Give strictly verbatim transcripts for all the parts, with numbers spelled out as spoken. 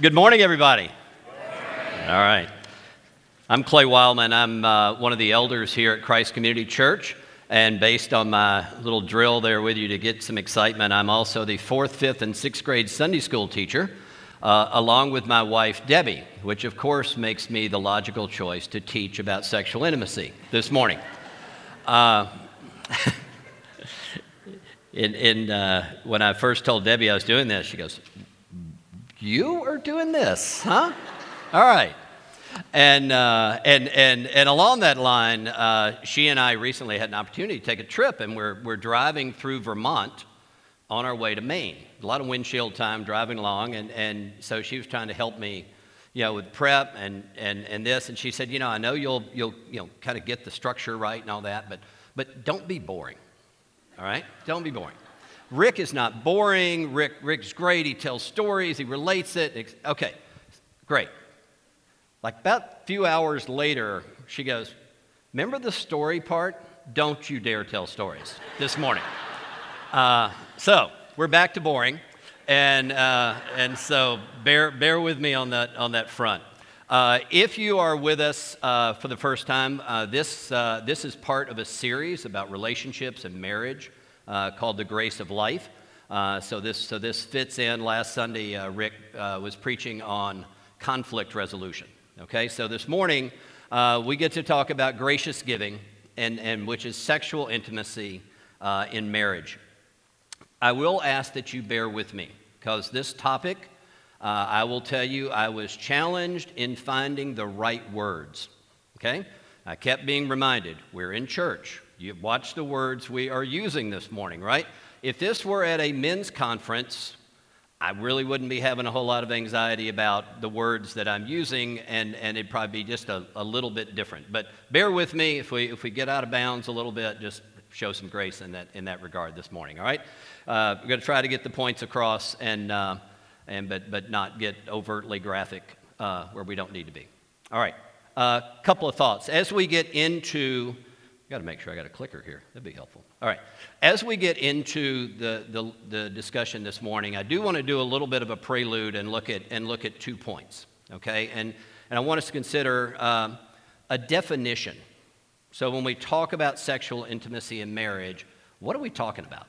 Good morning, everybody. Good morning. All right. I'm Clay Wildman. I'm uh, one of the elders here at Christ Community Church. And based on my little drill there with you to get some excitement, I'm also the fourth, fifth, and sixth grade Sunday school teacher, uh, along with my wife, Debbie, which, of course, makes me the logical choice to teach about sexual intimacy this morning. Uh, in, in, uh, when I first told Debbie I was doing this, she goes, "You are doing this, huh?" All right. And, uh, and, and, and along that line, uh, she and I recently had an opportunity to take a trip, and we're, we're driving through Vermont on our way to Maine. A lot of windshield time driving along, and, and so she was trying to help me, you know, with prep and, and, and this, and she said, you know, I know you'll, you'll you know, kind of get the structure right and all that, but, but don't be boring, all right? Don't be boring. Rick is not boring. Rick, Rick's great. He tells stories. He relates it. Okay, great. Like about a few hours later, she goes, "Remember the story part? Don't you dare tell stories this morning." uh, so we're back to boring, and uh, and so bear bear with me on that on that front. Uh, if you are with us uh, for the first time, uh, this uh, this is part of a series about relationships and marriage. Uh, called The Grace of Life. Uh, so this so this fits in. Last Sunday, uh, Rick uh, was preaching on conflict resolution. Okay, so this morning uh, we get to talk about gracious giving, and and which is sexual intimacy uh, in marriage. I will ask that you bear with me because this topic, uh, I will tell you, I was challenged in finding the right words. Okay, I kept being reminded we're in church. You've watched the words we are using this morning, right? If this were at a men's conference, I really wouldn't be having a whole lot of anxiety about the words that I'm using, and, and it'd probably be just a, a little bit different. But bear with me if we if we get out of bounds a little bit. Just show some grace in that in that regard this morning, all right? Uh, we're going to try to get the points across, and uh, and but but not get overtly graphic uh, where we don't need to be. All right, a uh, couple of thoughts as we get into. Got to make sure I got a clicker here. That'd be helpful. All right. As we get into the, the the discussion this morning, I do want to do a little bit of a prelude and look at and look at two points. Okay, and and I want us to consider um, a definition. So when we talk about sexual intimacy in marriage, what are we talking about?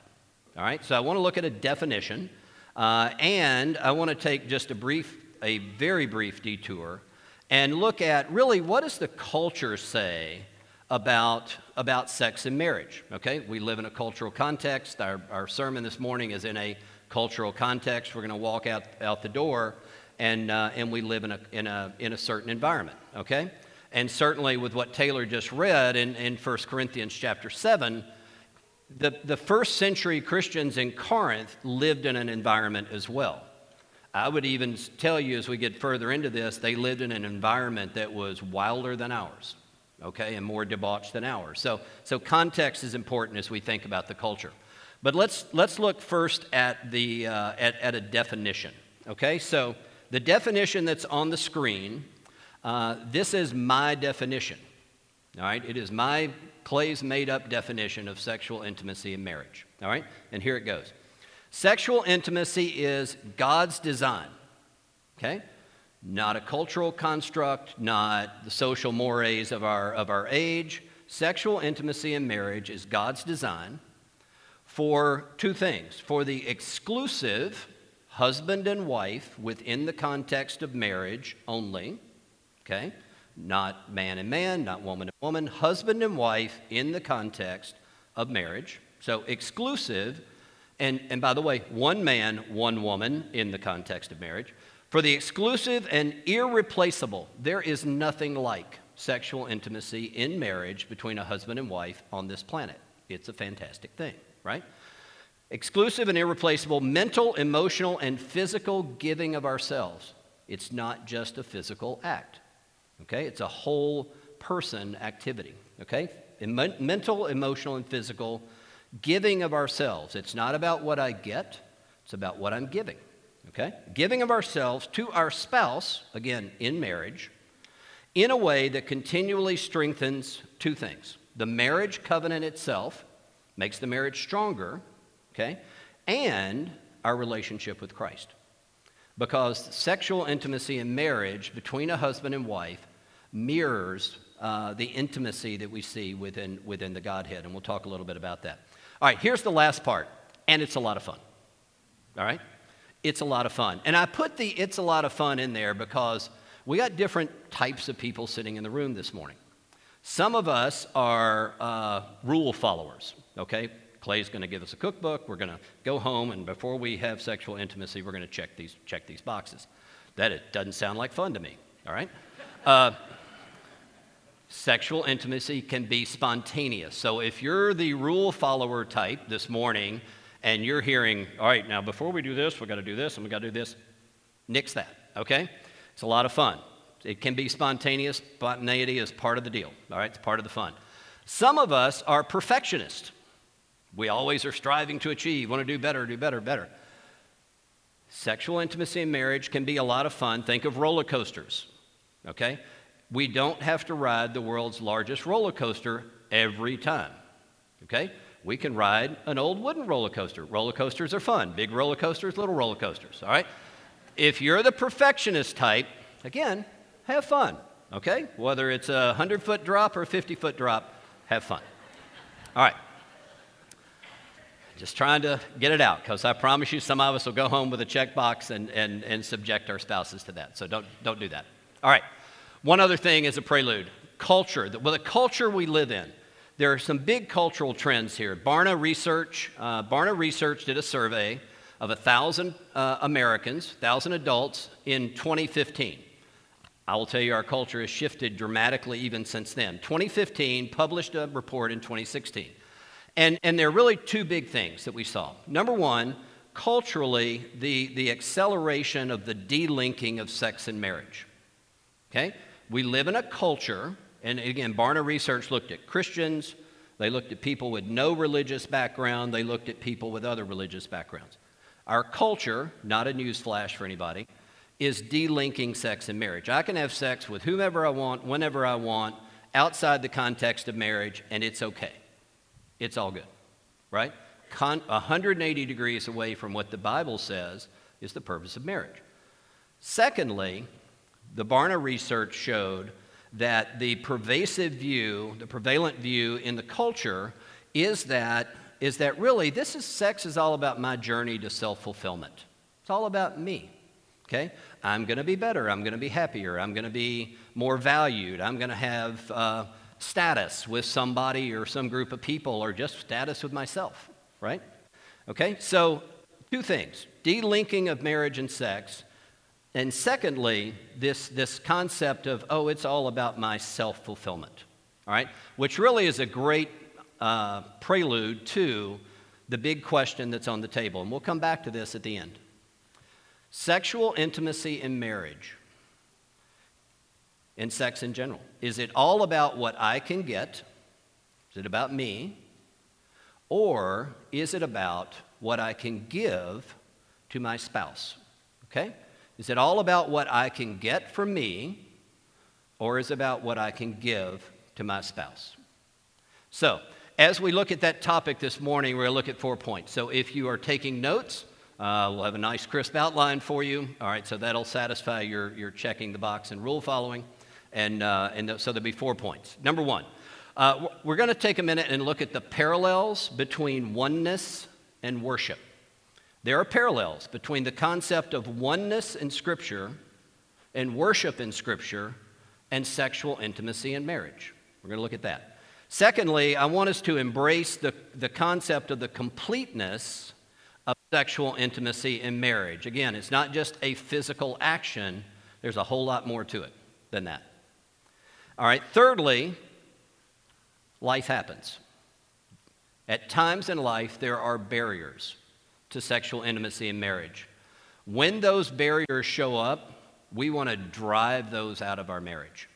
All right. So I want to look at a definition, uh, and I want to take just a brief, a very brief detour, and look at really what does the culture say about about sex and marriage. Okay, we live in a cultural context. Our, our sermon this morning is in a cultural context. We're going to walk out, out the door, and uh, and we live in a in a in a certain environment. Okay, and certainly with what Taylor just read in in First Corinthians chapter seven, the the first century Christians in Corinth lived in an environment as well. I would even tell you as we get further into this, they lived in an environment that was wilder than ours. Okay, and more debauched than ours. So, so context is important as we think about the culture. But let's let's look first at the uh, at at a definition. Okay, so the definition that's on the screen. Uh, this is my definition. All right, it is my Clay's made-up definition of sexual intimacy in marriage. All right, and here it goes. Sexual intimacy is God's design. Okay. Not a cultural construct, not the social mores of our, of our age. Sexual intimacy in marriage is God's design for two things. For the exclusive husband and wife within the context of marriage only, okay? Not man and man, not woman and woman. Husband and wife in the context of marriage. So exclusive, and, and by the way, one man, one woman in the context of marriage. For the exclusive and irreplaceable, there is nothing like sexual intimacy in marriage between a husband and wife on this planet. It's a fantastic thing, right? Exclusive and irreplaceable mental, emotional, and physical giving of ourselves. It's not just a physical act, okay? It's a whole person activity, okay? Mental, emotional, and physical giving of ourselves. It's not about what I get. It's about what I'm giving. Okay? Giving of ourselves to our spouse, again, in marriage, in a way that continually strengthens two things. The marriage covenant itself makes the marriage stronger, okay? And our relationship with Christ. because sexual intimacy in marriage between a husband and wife mirrors uh, the intimacy that we see within, within the Godhead, and we'll talk a little bit about that. All right, here's the last part, and it's a lot of fun, all right? It's a lot of fun. And I put the it's a lot of fun in there because we got different types of people sitting in the room this morning. Some of us are uh, rule followers, okay? Clay's going to give us a cookbook. We're going to go home, and before we have sexual intimacy, we're going to check these, check these boxes. That it doesn't sound like fun to me, all right? Uh, sexual intimacy can be spontaneous. So if you're the rule follower type this morning, and you're hearing, all right, now before we do this, we've got to do this, and we've got to do this, nix that, okay? It's a lot of fun. It can be spontaneous. Spontaneity is part of the deal, all right? It's part of the fun. Some of us are perfectionists. We always are striving to achieve, want to do better, do better, better. Sexual intimacy in marriage can be a lot of fun. Think of roller coasters, okay? We don't have to ride the world's largest roller coaster every time, okay? We can ride an old wooden roller coaster. Roller coasters are fun. Big roller coasters, little roller coasters, all right? If you're the perfectionist type, again, have fun, okay? Whether it's a hundred-foot drop or a fifty-foot drop, have fun. All right. Just trying to get it out, because I promise you some of us will go home with a checkbox and, and, and subject our spouses to that. So don't, don't do that. All right. One other thing is a prelude. Culture. Well, the culture we live in. There are some big cultural trends here. Barna Research, uh, Barna Research did a survey of one thousand uh, Americans, one thousand adults, in twenty fifteen. I will tell you our culture has shifted dramatically even since then. twenty fifteen published a report in twenty sixteen. And, and there are really two big things that we saw. Number one, culturally, the, the acceleration of the delinking of sex and marriage. Okay? We live in a culture, and again, Barna Research looked at Christians, they looked at people with no religious background, they looked at people with other religious backgrounds. Our culture, not a news flash for anybody, is delinking sex and marriage. I can have sex with whomever I want, whenever I want, outside the context of marriage, and it's okay. It's all good, right? Con one hundred eighty degrees away from what the Bible says is the purpose of marriage. Secondly, the Barna Research showed that the pervasive view, the prevalent view in the culture is that, is that really this is sex is all about my journey to self-fulfillment. It's all about me, okay? I'm going to be better. I'm going to be happier. I'm going to be more valued. I'm going to have... Uh, status with somebody or some group of people, or just status with myself, right? Okay, so two things, delinking of marriage and sex, and secondly, this, this concept of, oh, it's all about my self-fulfillment, all right? Which really is a great uh, prelude to the big question that's on the table, and we'll come back to this at the end. Sexual intimacy in marriage. In sex in general. Is it all about what I can get? Is it about me? Or is it about what I can give to my spouse? Okay? Is it all about what I can get from me? Or is it about what I can give to my spouse? So, as we look at that topic this morning, we're going to look at four points. So, if you are taking notes, Uh, we'll have a nice crisp outline for you. All right, so that'll satisfy your, your checking the box and rule following. And, uh, and th so there'll be four points. Number one, uh, we're going to take a minute and look at the parallels between oneness and worship. There are parallels between the concept of oneness in Scripture and worship in Scripture and sexual intimacy in marriage. We're going to look at that. Secondly, I want us to embrace the, the concept of the completeness of sexual intimacy in marriage. Again, it's not just a physical action. There's a whole lot more to it than that. All right, thirdly, life happens. At times in life, there are barriers to sexual intimacy in marriage. When those barriers show up, we want to drive those out of our marriage.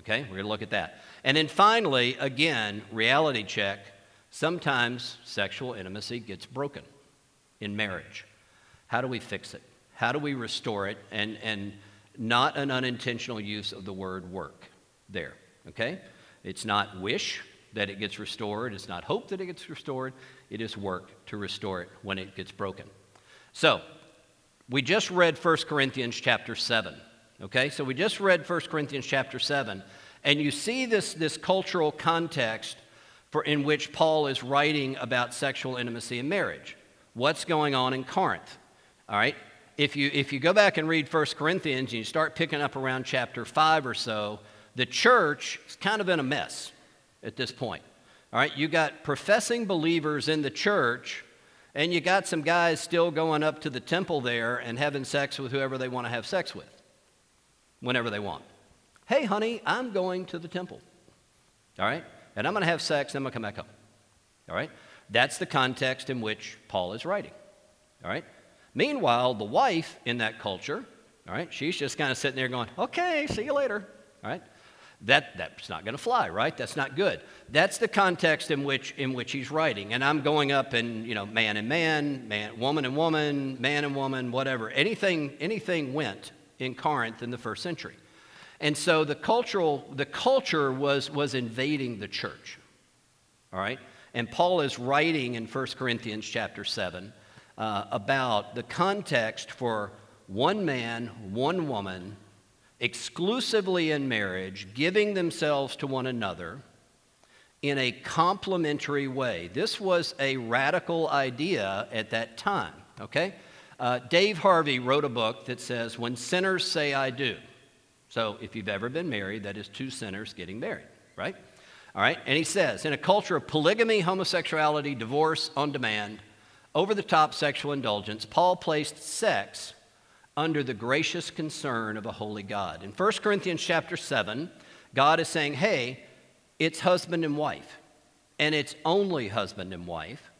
Okay, we're going to look at that. And then finally, again, reality check. Sometimes sexual intimacy gets broken in marriage. How do we fix it? How do we restore it? And, and not an unintentional use of the word work there, okay? It's not wish that it gets restored. It's not hope that it gets restored. It is work to restore it when it gets broken. So we just read First Corinthians chapter seven, okay? So we just read First Corinthians chapter seven, and you see this, this cultural context for, in which Paul is writing about sexual intimacy and marriage. What's going on in Corinth, all right? If you, if you go back and read First Corinthians and you start picking up around chapter five or so, the church is kind of in a mess at this point, all right? You got professing believers in the church, and you got some guys still going up to the temple there and having sex with whoever they want to have sex with, whenever they want. Hey, honey, I'm going to the temple, all right? And I'm going to have sex, and I'm going to come back home, all right? That's the context in which Paul is writing, all right? Meanwhile, the wife in that culture, all right, she's just kind of sitting there going, okay, see you later, all right? That, that's not going to fly, right? That's not good. That's the context in which, in which he's writing. And I'm going up and, you know, man and man, man, woman and woman, man and woman, whatever. Anything, anything went in Corinth in the first century. And so the, cultural, the culture was, was invading the church, all right? And Paul is writing in First Corinthians chapter seven, Uh, about the context for one man, one woman, exclusively in marriage, giving themselves to one another in a complementary way. This was a radical idea at that time, okay? Uh, Dave Harvey wrote a book that says, When Sinners Say I Do. So if you've ever been married, that is two sinners getting married, right? All right, and he says, in a culture of polygamy, homosexuality, divorce on demand, over-the-top sexual indulgence, Paul placed sex under the gracious concern of a holy God. In First Corinthians chapter seven, God is saying, hey, it's husband and wife, and it's only husband and wife,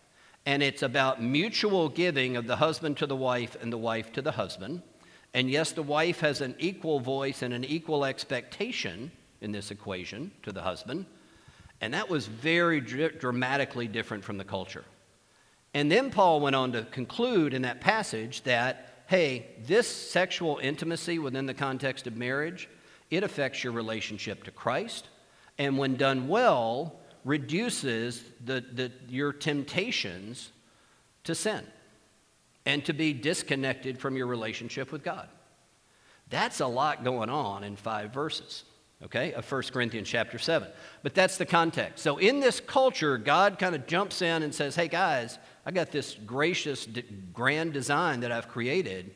and it's about mutual giving of the husband to the wife and the wife to the husband. And yes, the wife has an equal voice and an equal expectation in this equation to the husband, and that was very dr- dramatically different from the culture. And then Paul went on to conclude in that passage that, hey, this sexual intimacy within the context of marriage, it affects your relationship to Christ, and when done well, reduces the, the, your temptations to sin and to be disconnected from your relationship with God. That's a lot going on in five verses, okay, of First Corinthians chapter seven. But that's the context. So in this culture, God kind of jumps in and says, hey, guys, I got this gracious, grand design that I've created,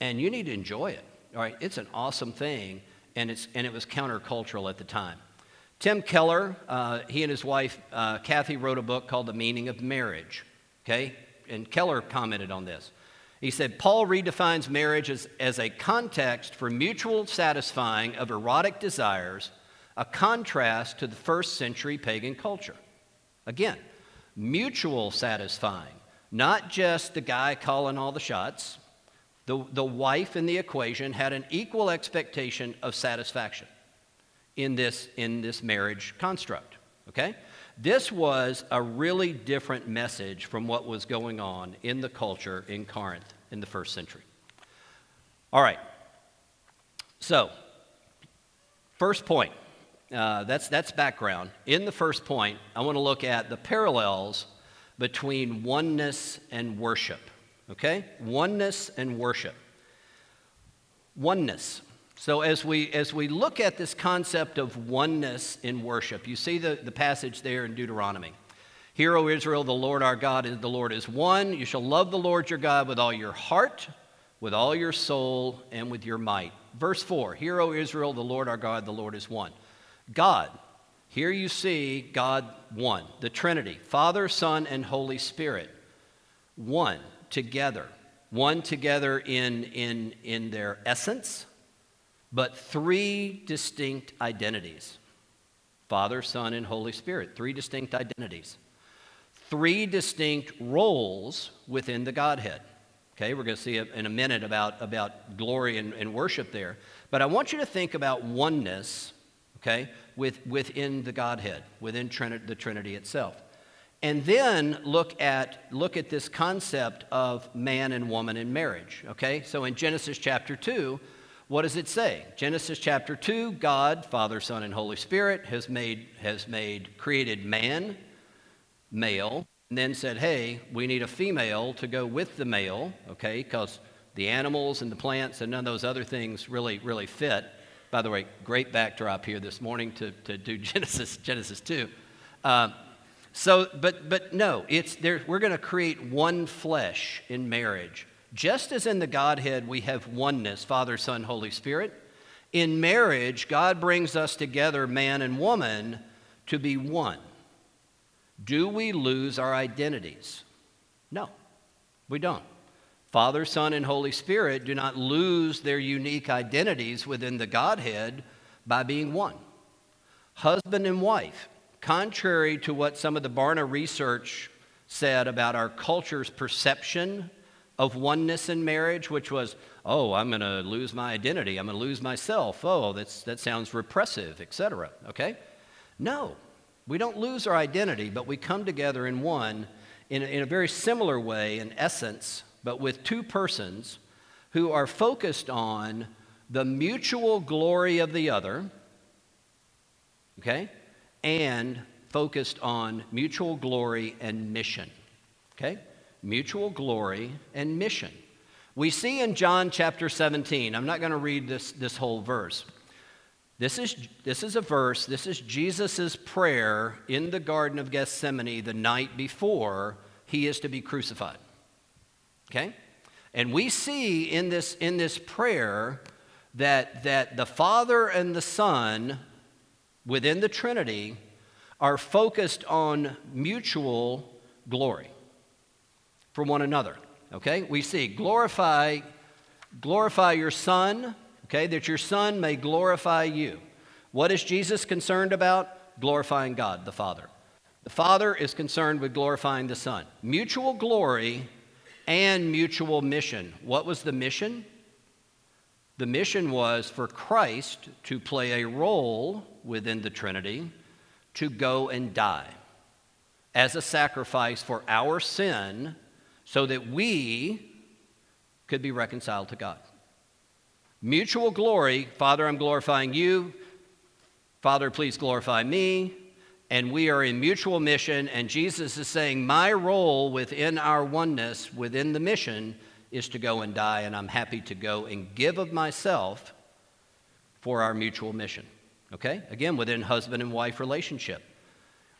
and you need to enjoy it, all right? It's an awesome thing, and, it's, and it was countercultural at the time. Tim Keller, uh, he and his wife, uh, Kathy, wrote a book called The Meaning of Marriage, okay? And Keller commented on this. He said, Paul redefines marriage as, as a context for mutual satisfying of erotic desires, a contrast to the first century pagan culture. Again, mutual satisfying, not just the guy calling all the shots. The, the wife in the equation had an equal expectation of satisfaction in this, in this marriage construct, okay? This was a really different message from what was going on in the culture in Corinth in the first century. All right, so first point. Uh, that's, that's background. In the first point, I want to look at the parallels between oneness and worship, okay? Oneness and worship. Oneness. So as we, as we look at this concept of oneness in worship, you see the, the passage there in Deuteronomy. Hear, O Israel, the Lord our God is the Lord is one. You shall love the Lord your God with all your heart, with all your soul, and with your might. Verse four, hear, O Israel, the Lord our God, the Lord is one. God, here you see God one, the Trinity, Father, Son, and Holy Spirit, one together, one together in, in, in their essence, but three distinct identities, Father, Son, and Holy Spirit, three distinct identities, three distinct roles within the Godhead. Okay, we're going to see in a minute about, about glory and, and worship there, but I want you to think about oneness, okay, with, within the Godhead, within Trinity, the Trinity itself. And then look at, look at this concept of man and woman in marriage, okay? So in Genesis chapter two, what does it say? Genesis chapter two, God, Father, Son, and Holy Spirit has made, has made, created man, male, and then said, hey, we need a female to go with the male, okay, because the animals and the plants and none of those other things really, really fit. By the way, great backdrop here this morning to, to do Genesis, Genesis two. Um, so, but, but no, it's there, we're going to create one flesh in marriage. Just as in the Godhead, we have oneness, Father, Son, Holy Spirit. In marriage, God brings us together, man and woman, to be one. Do we lose our identities? No, we don't. Father, Son, and Holy Spirit do not lose their unique identities within the Godhead by being one. Husband and wife, contrary to what some of the Barna Research said about our culture's perception of oneness in marriage, which was, oh, I'm going to lose my identity, I'm going to lose myself, oh, that's, that sounds repressive, et cetera, okay? No, we don't lose our identity, but we come together in one in a, in a very similar way, in essence, but with two persons who are focused on the mutual glory of the other, okay, and focused on mutual glory and mission, okay? Mutual glory and mission. We see in John chapter seventeen, I'm not going to read this, this whole verse. This is, this is a verse, this is Jesus' prayer in the Garden of Gethsemane the night before he is to be crucified. Okay? And we see in this, in this prayer that, that the Father and the Son within the Trinity are focused on mutual glory for one another. Okay? We see, glorify, glorify your Son, okay, that your Son may glorify you. What is Jesus concerned about? Glorifying God, the Father. The Father is concerned with glorifying the Son. Mutual glory and mutual mission. What was the mission? The mission was for Christ to play a role within the Trinity, to go and die as a sacrifice for our sin so that we could be reconciled to God. Mutual glory, Father, I'm glorifying you, Father, please glorify me, and we are in mutual mission, and Jesus is saying, my role within our oneness, within the mission, is to go and die, and I'm happy to go and give of myself for our mutual mission, okay? Again, within husband and wife relationship.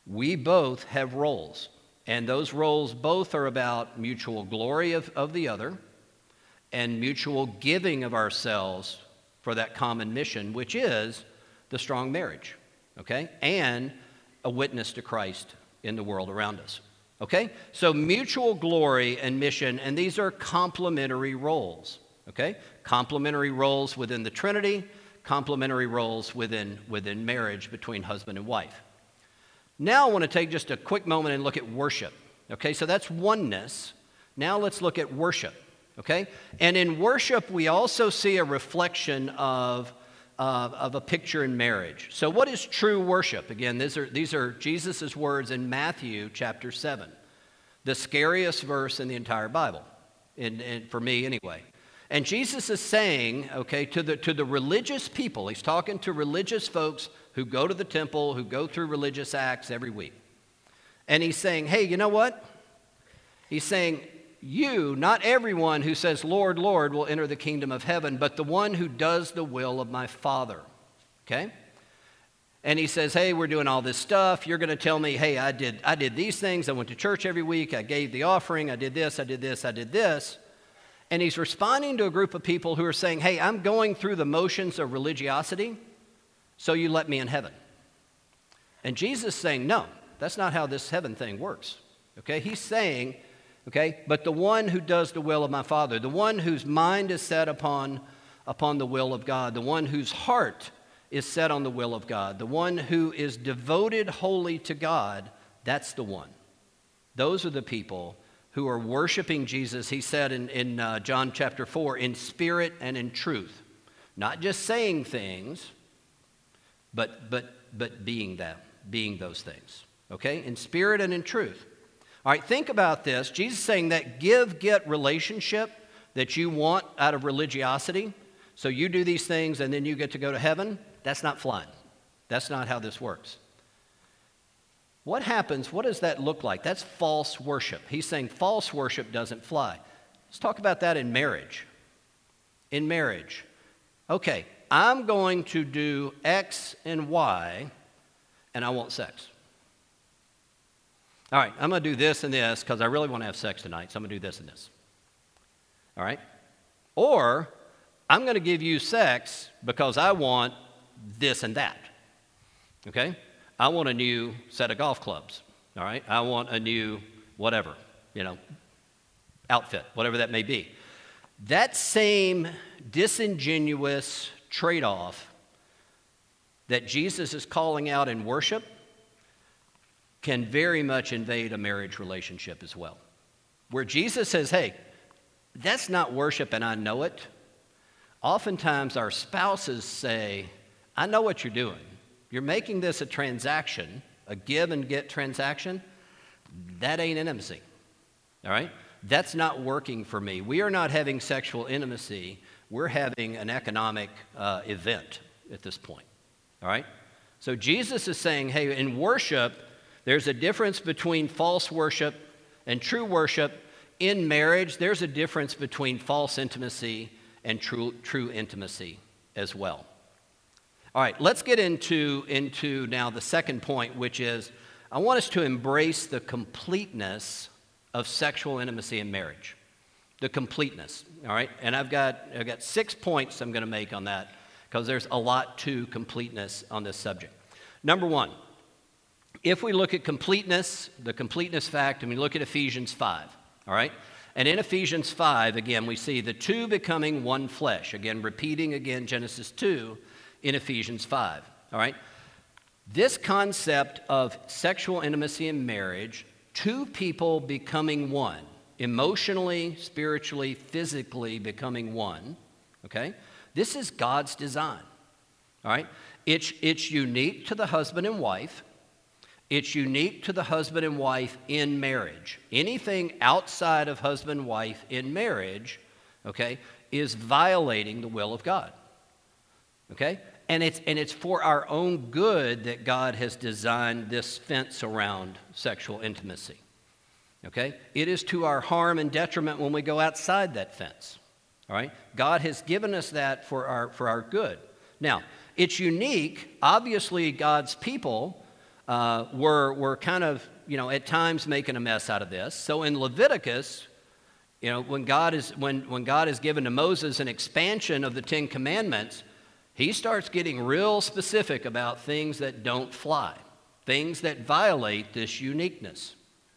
We both have roles, and those roles both are about mutual glory of, of the other and mutual giving of ourselves for that common mission, which is the strong marriage, okay? And a witness to Christ in the world around us, okay? So mutual glory and mission, and these are complementary roles, okay? Complementary roles within the Trinity, complementary roles within, within marriage between husband and wife. Now I want to take just a quick moment and look at worship, okay? So that's oneness. Now let's look at worship, okay? And in worship, we also see a reflection of Uh, of a picture in marriage. So what is true worship? Again, these are, these are Jesus' words in Matthew chapter seven, the scariest verse in the entire Bible, in, in, for me anyway. And Jesus is saying, okay, to the, to the religious people, he's talking to religious folks who go to the temple, who go through religious acts every week. And he's saying, hey, you know what? He's saying, you, not everyone who says, Lord, Lord, will enter the kingdom of heaven, but the one who does the will of my Father, okay? And he says, hey, we're doing all this stuff. You're going to tell me, hey, I did, I did these things. I went to church every week. I gave the offering. I did this, I did this, I did this. And he's responding to a group of people who are saying, hey, I'm going through the motions of religiosity, so you let me in heaven. And Jesus is saying, no, that's not how this heaven thing works, okay? He's saying, okay, but the one who does the will of my Father, the one whose mind is set upon, upon the will of God, the one whose heart is set on the will of God, the one who is devoted wholly to God, that's the one. Those are the people who are worshiping Jesus, he said in, in uh, John chapter four, in spirit and in truth. Not just saying things, but, but, but being that, being those things, okay? In spirit and in truth. All right, think about this. Jesus is saying that give-get relationship that you want out of religiosity, so you do these things and then you get to go to heaven, that's not flying. That's not how this works. What happens? What does that look like? That's false worship. He's saying false worship doesn't fly. Let's talk about that in marriage, in marriage. Okay, I'm going to do X and Y, and I want sex. All right, I'm going to do this and this because I really want to have sex tonight, so I'm going to do this and this. All right? Or I'm going to give you sex because I want this and that. Okay? I want a new set of golf clubs. All right? I want a new whatever, you know, outfit, whatever that may be. That same disingenuous trade-off that Jesus is calling out in worship can very much invade a marriage relationship as well. Where Jesus says, hey, that's not worship and I know it. Oftentimes our spouses say, I know what you're doing. You're making this a transaction, a give and get transaction. That ain't intimacy, all right? That's not working for me. We are not having sexual intimacy. We're having an economic uh, event at this point, all right? So Jesus is saying, hey, in worship, there's a difference between false worship and true worship. In marriage, there's a difference between false intimacy and true, true intimacy as well. All right, let's get into, into now the second point, which is I want us to embrace the completeness of sexual intimacy in marriage. The completeness, all right? And I've got, I've got six points I'm going to make on that because there's a lot to completeness on this subject. Number one. If we look at completeness, the completeness fact, and we look at Ephesians five, all right? And in Ephesians five, again, we see the two becoming one flesh. Again, repeating again Genesis two in Ephesians five, all right? This concept of sexual intimacy in marriage, two people becoming one, emotionally, spiritually, physically becoming one, okay? This is God's design, all right? It's, it's unique to the husband and wife. It's unique to the husband and wife in marriage. Anything outside of husband and wife in marriage, okay, is violating the will of God, okay? And it's, and it's for our own good that God has designed this fence around sexual intimacy, okay? It is to our harm and detriment when we go outside that fence, all right? God has given us that for our, for our good. Now, it's unique. Obviously, God's people Uh, we're, we're kind of, you know, at times making a mess out of this. So in Leviticus, you know, when God is, when, when God is given to Moses an expansion of the Ten Commandments, he starts getting real specific about things that don't fly, things that violate this uniqueness,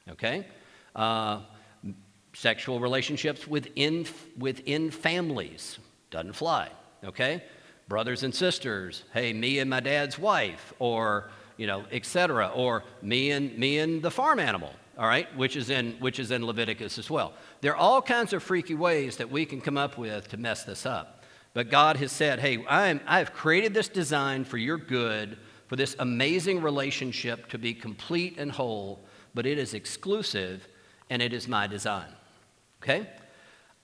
okay? Uh, sexual relationships within, within families doesn't fly, okay? Brothers and sisters, hey, me and my dad's wife, or you know, et cetera, or me and, me and the farm animal, all right, which is, in, which is in Leviticus as well. There are all kinds of freaky ways that we can come up with to mess this up. But God has said, hey, I, am, I have created this design for your good, for this amazing relationship to be complete and whole, but it is exclusive and it is my design, okay?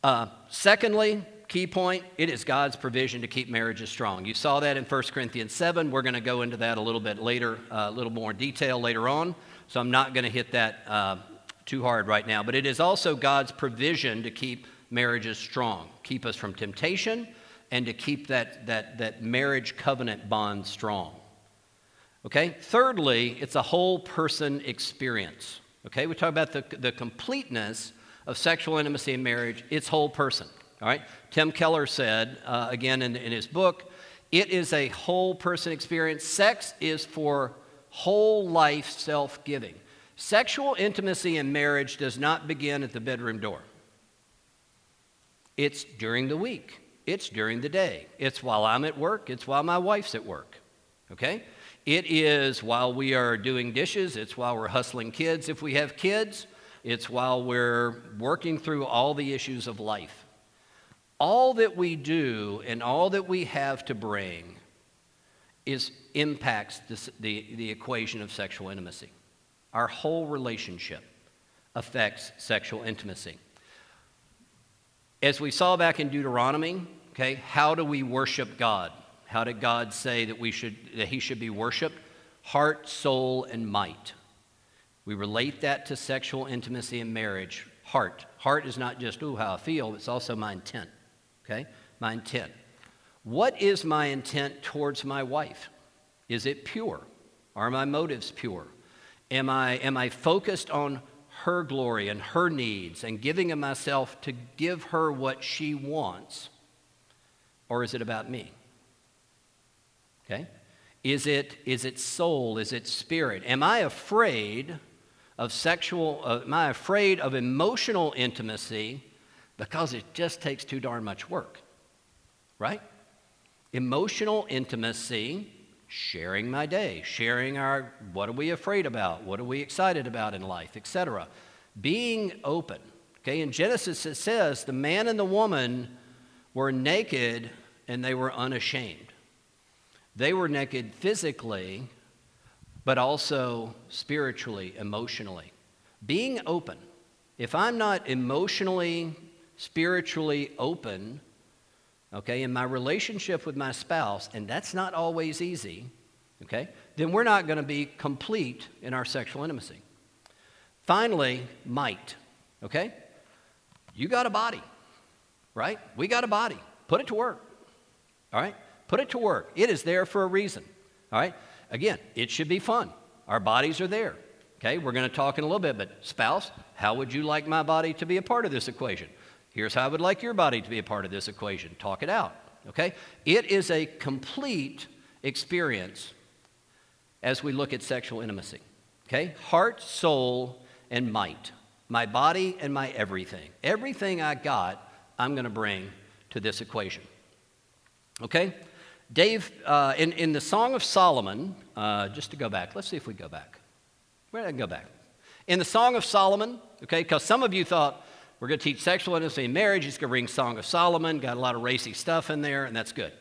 Uh, secondly, key point, it is God's provision to keep marriages strong. You saw that in First Corinthians seven. We're going to go into that a little bit later, uh, a little more detail later on, so I'm not going to hit that uh, too hard right now. But it is also God's provision to keep marriages strong, keep us from temptation, and to keep that, that, that marriage covenant bond strong. Okay? Thirdly, it's a whole person experience. Okay? We talk about the, the completeness of sexual intimacy in marriage. It's whole person. All right, Tim Keller said, uh, again in, in his book, it is a whole person experience. Sex is for whole life self-giving. Sexual intimacy in marriage does not begin at the bedroom door. It's during the week. It's during the day. It's while I'm at work. It's while my wife's at work, okay? It is while we are doing dishes. It's while we're hustling kids if we have kids. It's while we're working through all the issues of life. All that we do and all that we have to bring is, impacts this, the, the equation of sexual intimacy. Our whole relationship affects sexual intimacy. As we saw back in Deuteronomy, okay, how do we worship God? How did God say that, we should, that he should be worshiped? Heart, soul, and might. We relate that to sexual intimacy in marriage. Heart. Heart is not just, ooh, how I feel. It's also my intent. Okay? my intent. What is my intent towards my wife? Is it pure? Are my motives pure? Am I, am I focused on her glory and her needs and giving of myself to give her what she wants? Or is it about me? Okay? Is it, is it soul? Is it spirit? Am I afraid of sexual, uh, am I afraid of emotional intimacy because it just takes too darn much work, right? Emotional intimacy, sharing my day, sharing our, what are we afraid about? What are we excited about in life, et cetera. Being open, okay? In Genesis it says, the man and the woman were naked and they were unashamed. They were naked physically, but also spiritually, emotionally. Being open. If I'm not emotionally, spiritually open, okay, in my relationship with my spouse, and that's not always easy, okay, then we're not going to be complete in our sexual intimacy. Finally, might, okay? You got a body, right? We got a body. Put it to work, all right? Put it to work. It is there for a reason, all right? Again, it should be fun. Our bodies are there, okay? We're going to talk in a little bit, but spouse, how would you like my body to be a part of this equation? Here's how I would like your body to be a part of this equation. Talk it out, okay? It is a complete experience as we look at sexual intimacy, okay? Heart, soul, and might. My body and my everything. Everything I got, I'm going to bring to this equation, okay? Dave, uh, in, in the Song of Solomon, uh, just to go back, let's see if we go back. Where did I go back? In the Song of Solomon, okay, because some of you thought, we're going to teach sexual intimacy and marriage, he's going to bring Song of Solomon, got a lot of racy stuff in there, and that's good.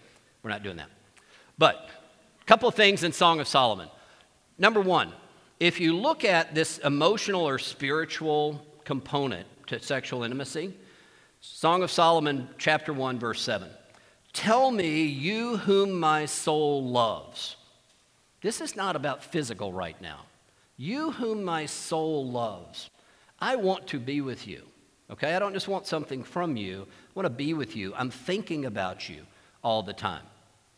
We're not doing that. But a couple of things in Song of Solomon. Number one, if you look at this emotional or spiritual component to sexual intimacy, Song of Solomon, chapter one, verse seven. Tell me, you whom my soul loves. This is not about physical right now. You whom my soul loves. I want to be with you, okay? I don't just want something from you. I want to be with you. I'm thinking about you all the time,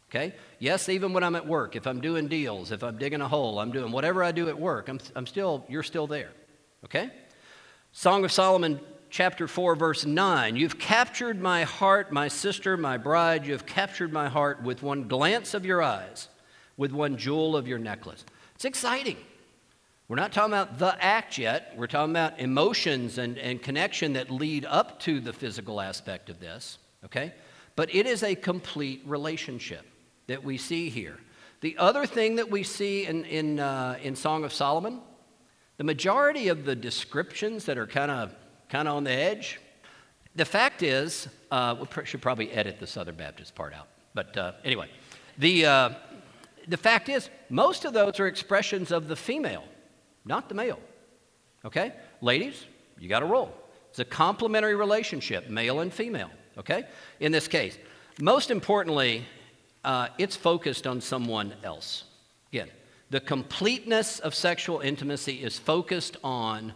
okay? Yes, even when I'm at work, if I'm doing deals, if I'm digging a hole, I'm doing whatever I do at work, I'm, I'm still, you're still there, okay? Song of Solomon, chapter four, verse nine, you've captured my heart, my sister, my bride. You have captured my heart with one glance of your eyes, with one jewel of your necklace. It's exciting. We're not talking about the act yet. We're talking about emotions and, and connection that lead up to the physical aspect of this, okay? But it is a complete relationship that we see here. The other thing that we see in, in, uh, in Song of Solomon, the majority of the descriptions that are kind of kind of on the edge. The fact is, uh, we pr should probably edit the Southern Baptist part out. But uh, anyway, the, uh, the fact is, most of those are expressions of the female, not the male, okay? Ladies, you got to roll. It's a complementary relationship, male and female, okay? In this case, most importantly, uh, it's focused on someone else. Again, the completeness of sexual intimacy is focused on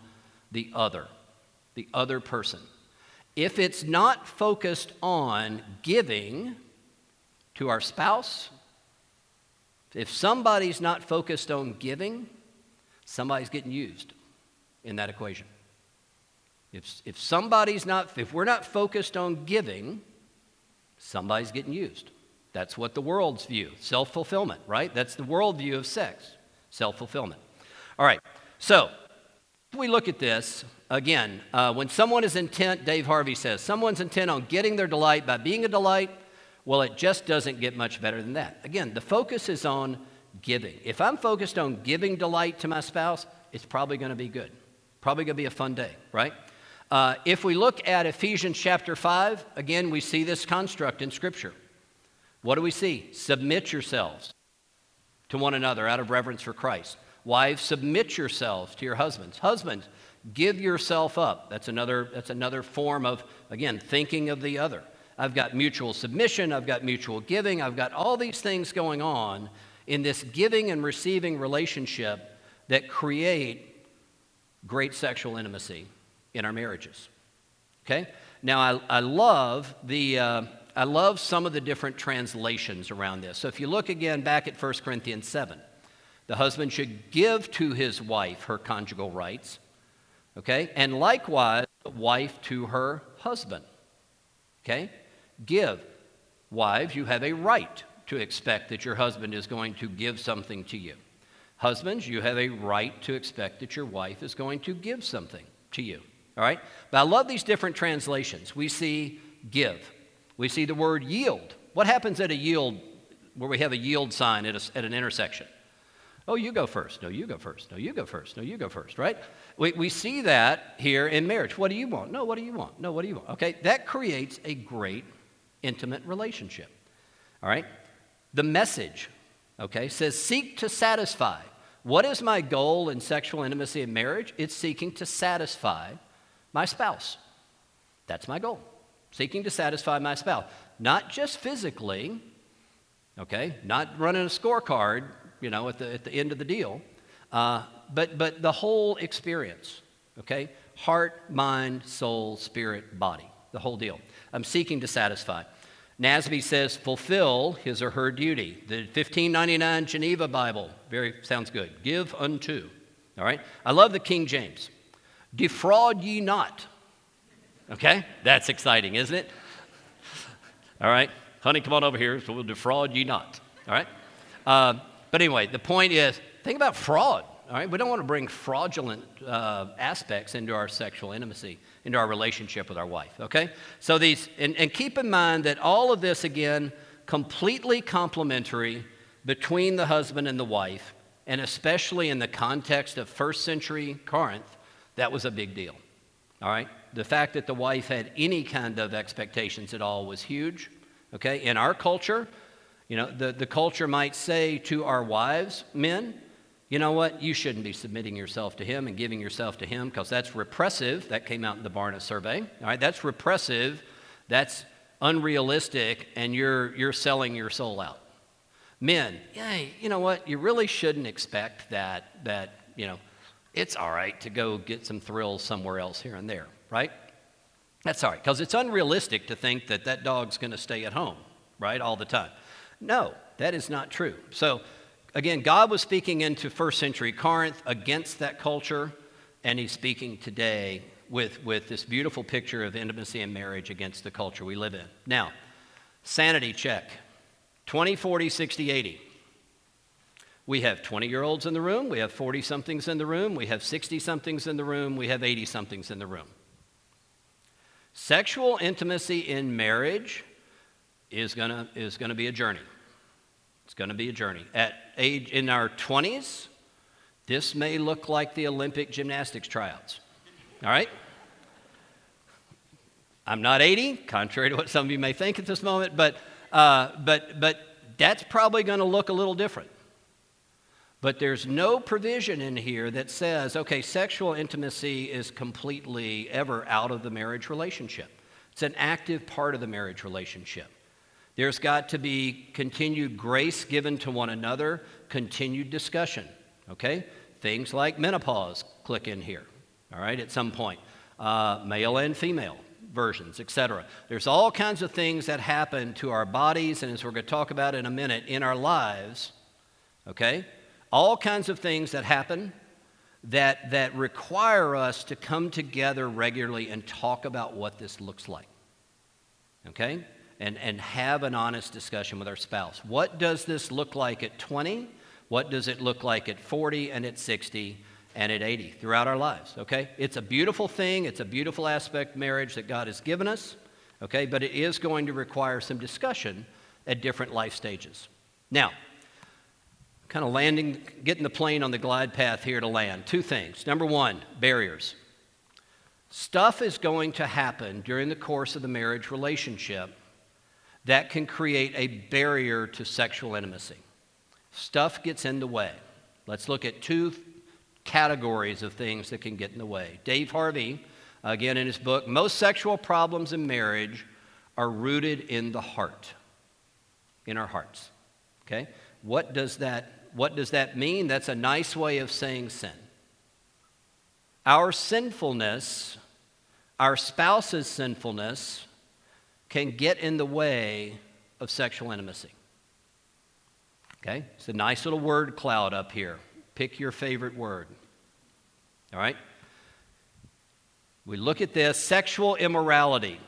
the other. The other person. If it's not focused on giving to our spouse, if somebody's not focused on giving, somebody's getting used in that equation. If, if somebody's not, if we're not focused on giving, somebody's getting used. That's what the world's view, self-fulfillment, right? That's the world view of sex, self-fulfillment. All right, so if we look at this, again, uh, when someone is intent, Dave Harvey says, someone's intent on getting their delight by being a delight, well, it just doesn't get much better than that. Again, the focus is on giving. If I'm focused on giving delight to my spouse, it's probably going to be good. Probably going to be a fun day, right? Uh, if we look at Ephesians chapter five, again, we see this construct in Scripture. What do we see? Submit yourselves to one another out of reverence for Christ. Wives, submit yourselves to your husbands. Husbands, give yourself up. That's another, that's another form of, again, thinking of the other. I've got mutual submission. I've got mutual giving. I've got all these things going on in this giving and receiving relationship that create great sexual intimacy in our marriages, okay? Now, I, I love the, uh, I love some of the different translations around this. So if you look again back at First Corinthians seven, the husband should give to his wife her conjugal rights, okay? And likewise, the wife to her husband, okay? Give. Wives, you have a right to expect that your husband is going to give something to you. Husbands, you have a right to expect that your wife is going to give something to you, all right? But I love these different translations. We see give. We see the word yield. What happens at a yield, where we have a yield sign at, a, at an intersection? Oh, you go first. No, you go first. No, you go first. No, you go first, right? We, we see that here in marriage. What do you want? No, what do you want? No, what do you want? Okay, that creates a great intimate relationship, all right? The message, okay, says seek to satisfy. What is my goal in sexual intimacy in marriage? It's seeking to satisfy my spouse. That's my goal, seeking to satisfy my spouse. Not just physically, okay, not running a scorecard, you know, at the, at the end of the deal, uh, but, but the whole experience, okay? Heart, mind, soul, spirit, body, the whole deal. I'm seeking to satisfy. N A S B says, fulfill his or her duty. The fifteen ninety-nine Geneva Bible, very, sounds good. Give unto, all right? I love the King James. Defraud ye not, okay? That's exciting, isn't it? All right, honey, come on over here, so we'll defraud ye not, all right? Uh, But anyway, the point is, think about fraud, all right? We don't want to bring fraudulent uh, aspects into our sexual intimacy, into our relationship with our wife, okay? So these, and, and keep in mind that all of this, again, completely complementary between the husband and the wife, and especially in the context of first century Corinth, that was a big deal, all right? The fact that the wife had any kind of expectations at all was huge, okay? In our culture, you know, the, the culture might say to our wives, men, you know what, you shouldn't be submitting yourself to him and giving yourself to him because that's repressive. That came out in the Barna survey. All right, that's repressive, that's unrealistic, and you're, you're selling your soul out. Men, hey, you know what, you really shouldn't expect that, that, you know, it's all right to go get some thrills somewhere else here and there, right? That's all right, because it's unrealistic to think that that dog's going to stay at home, right, all the time. No, that is not true. So, again, God was speaking into first century Corinth against that culture, and he's speaking today with, with this beautiful picture of intimacy and marriage against the culture we live in. Now, sanity check, twenty, forty, sixty, eighty. We have twenty-year-olds in the room. We have forty-somethings in the room. We have sixty-somethings in the room. We have eighty-somethings in the room. Sexual intimacy in marriage is gonna, is gonna be a journey. It's going to be a journey. At age, in our twenties, this may look like the Olympic gymnastics tryouts, all right? I'm not eighty, contrary to what some of you may think at this moment, but, uh, but, but that's probably going to look a little different. But there's no provision in here that says, okay, sexual intimacy is completely ever out of the marriage relationship. It's an active part of the marriage relationship. There's got to be continued grace given to one another, continued discussion, okay? Things like menopause click in here, all right, at some point. Uh, male and female versions, et cetera. There's all kinds of things that happen to our bodies, and as we're going to talk about in a minute, in our lives, okay? All kinds of things that happen that, that require us to come together regularly and talk about what this looks like, okay? And, and have an honest discussion with our spouse. What does this look like at twenty? What does it look like at forty and at sixty and at eighty throughout our lives, okay? It's a beautiful thing. It's a beautiful aspect of marriage that God has given us, okay? But it is going to require some discussion at different life stages. Now, kind of landing, getting the plane on the glide path here to land. Two things. Number one, barriers. Stuff is going to happen during the course of the marriage relationship that can create a barrier to sexual intimacy. Stuff gets in the way. Let's look at two categories of things that can get in the way. Dave Harvey, again in his book, most sexual problems in marriage are rooted in the heart, in our hearts, okay? What does that, what does that mean? That's a nice way of saying sin. Our sinfulness, our spouse's sinfulness, can get in the way of sexual intimacy. Okay? It's a nice little word cloud up here. Pick your favorite word. All right? We look at this, sexual immorality.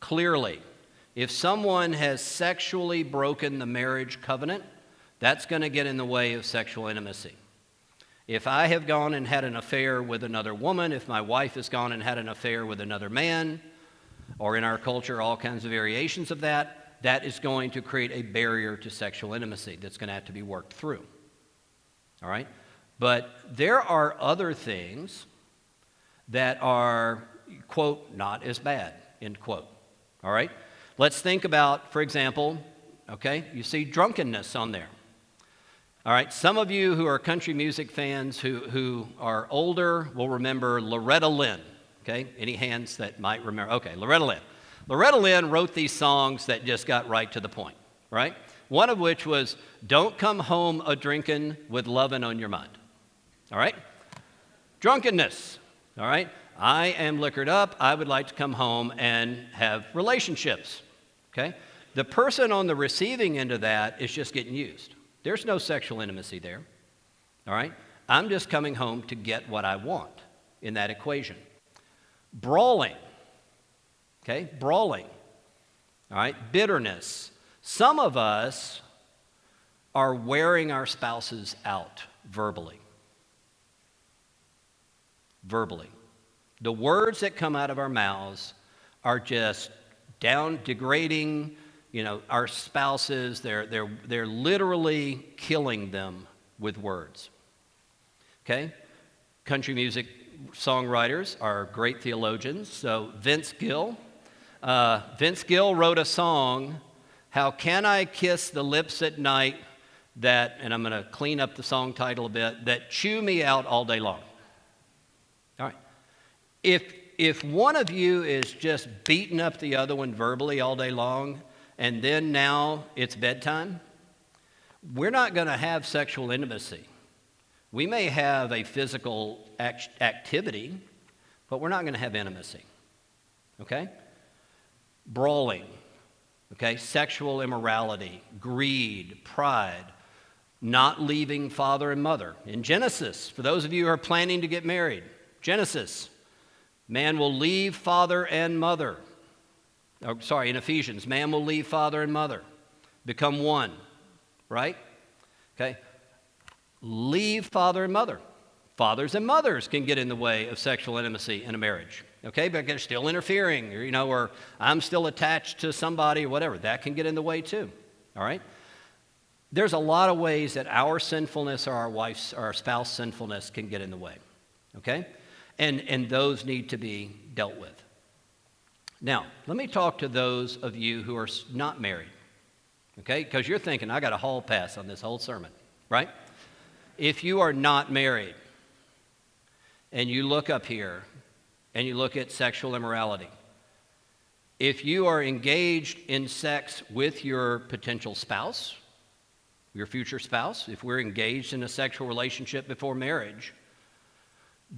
Clearly, if someone has sexually broken the marriage covenant, that's going to get in the way of sexual intimacy. If I have gone and had an affair with another woman, if my wife has gone and had an affair with another man, or in our culture, all kinds of variations of that, that is going to create a barrier to sexual intimacy that's going to have to be worked through. All right? But there are other things that are, quote, not as bad, end quote. All right? Let's think about, for example, okay, you see drunkenness on there. All right, some of you who are country music fans who, who are older will remember Loretta Lynn. Okay, any hands that might remember? Okay, Loretta Lynn. Loretta Lynn wrote these songs that just got right to the point, right? One of which was, Don't Come Home A-Drinkin' With Lovin' On Your Mind. All right? Drunkenness, all right? I am liquored up. I would like to come home and have relationships, okay? The person on the receiving end of that is just getting used. There's no sexual intimacy there, all right? I'm just coming home to get what I want in that equation. Brawling, okay? Brawling, all right? Bitterness. Some of us are wearing our spouses out verbally. Verbally. The words that come out of our mouths are just down, degrading, you know, our spouses, they're, they're, they're literally killing them with words, okay? Country music songwriters are great theologians. So Vince Gill, uh, Vince Gill wrote a song, How Can I Kiss the Lips at Night That, and I'm going to clean up the song title a bit, That Chew Me Out All Day Long. All right. If, if one of you is just beating up the other one verbally all day long, and then now it's bedtime, we're not going to have sexual intimacy. We may have a physical act activity, but we're not going to have intimacy, okay? Brawling, okay? Sexual immorality, greed, pride, not leaving father and mother. In Genesis, for those of you who are planning to get married, Genesis, man will leave father and mother. Oh, sorry, in Ephesians, man will leave father and mother, become one, right? Okay, leave father and mother. Fathers and mothers can get in the way of sexual intimacy in a marriage, okay? But they're still interfering, or, you know, or I'm still attached to somebody or whatever. That can get in the way too, all right? There's a lot of ways that our sinfulness or our wife's or our spouse's sinfulness can get in the way, okay? And, and those need to be dealt with. Now, let me talk to those of you who are not married, okay? Because you're thinking, I got a hall pass on this whole sermon, right? If you are not married and you look up here and you look at sexual immorality, if you are engaged in sex with your potential spouse, your future spouse, if we're engaged in a sexual relationship before marriage,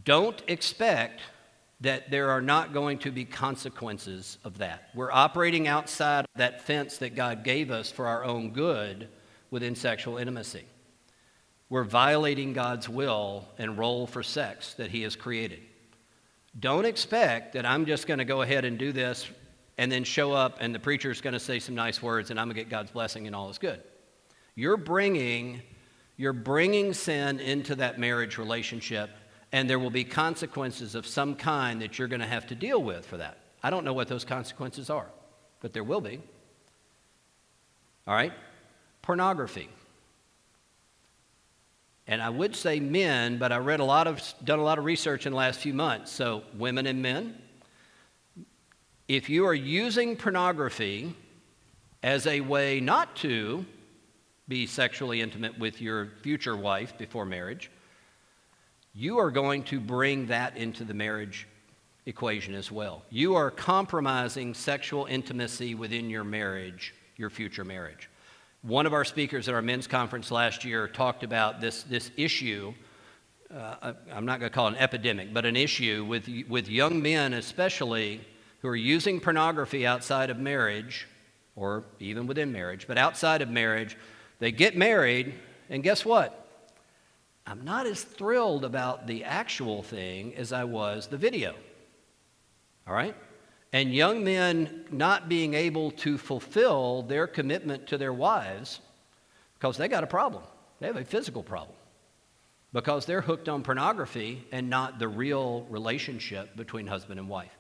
don't expect that there are not going to be consequences of that. We're operating outside of that fence that God gave us for our own good within sexual intimacy. We're violating God's will and role for sex that He has created. Don't expect that I'm just going to go ahead and do this and then show up and the preacher's going to say some nice words and I'm going to get God's blessing and all is good. You're bringing, you're bringing sin into that marriage relationship, and there will be consequences of some kind that you're going to have to deal with for that. I don't know what those consequences are, but there will be. All right? Pornography. And I would say men, but I read a lot of, done a lot of research in the last few months, so women and men. If you are using pornography as a way not to be sexually intimate with your future wife before marriage, you are going to bring that into the marriage equation as well. You are compromising sexual intimacy within your marriage, your future marriage. One of our speakers at our men's conference last year talked about this, this issue. Uh, I'm not going to call it an epidemic, but an issue with, with young men especially who are using pornography outside of marriage, or even within marriage, but outside of marriage, they get married, and guess what? I'm not as thrilled about the actual thing as I was the video, all right? And young men not being able to fulfill their commitment to their wives because they got a problem. They have a physical problem because they're hooked on pornography and not the real relationship between husband and wife.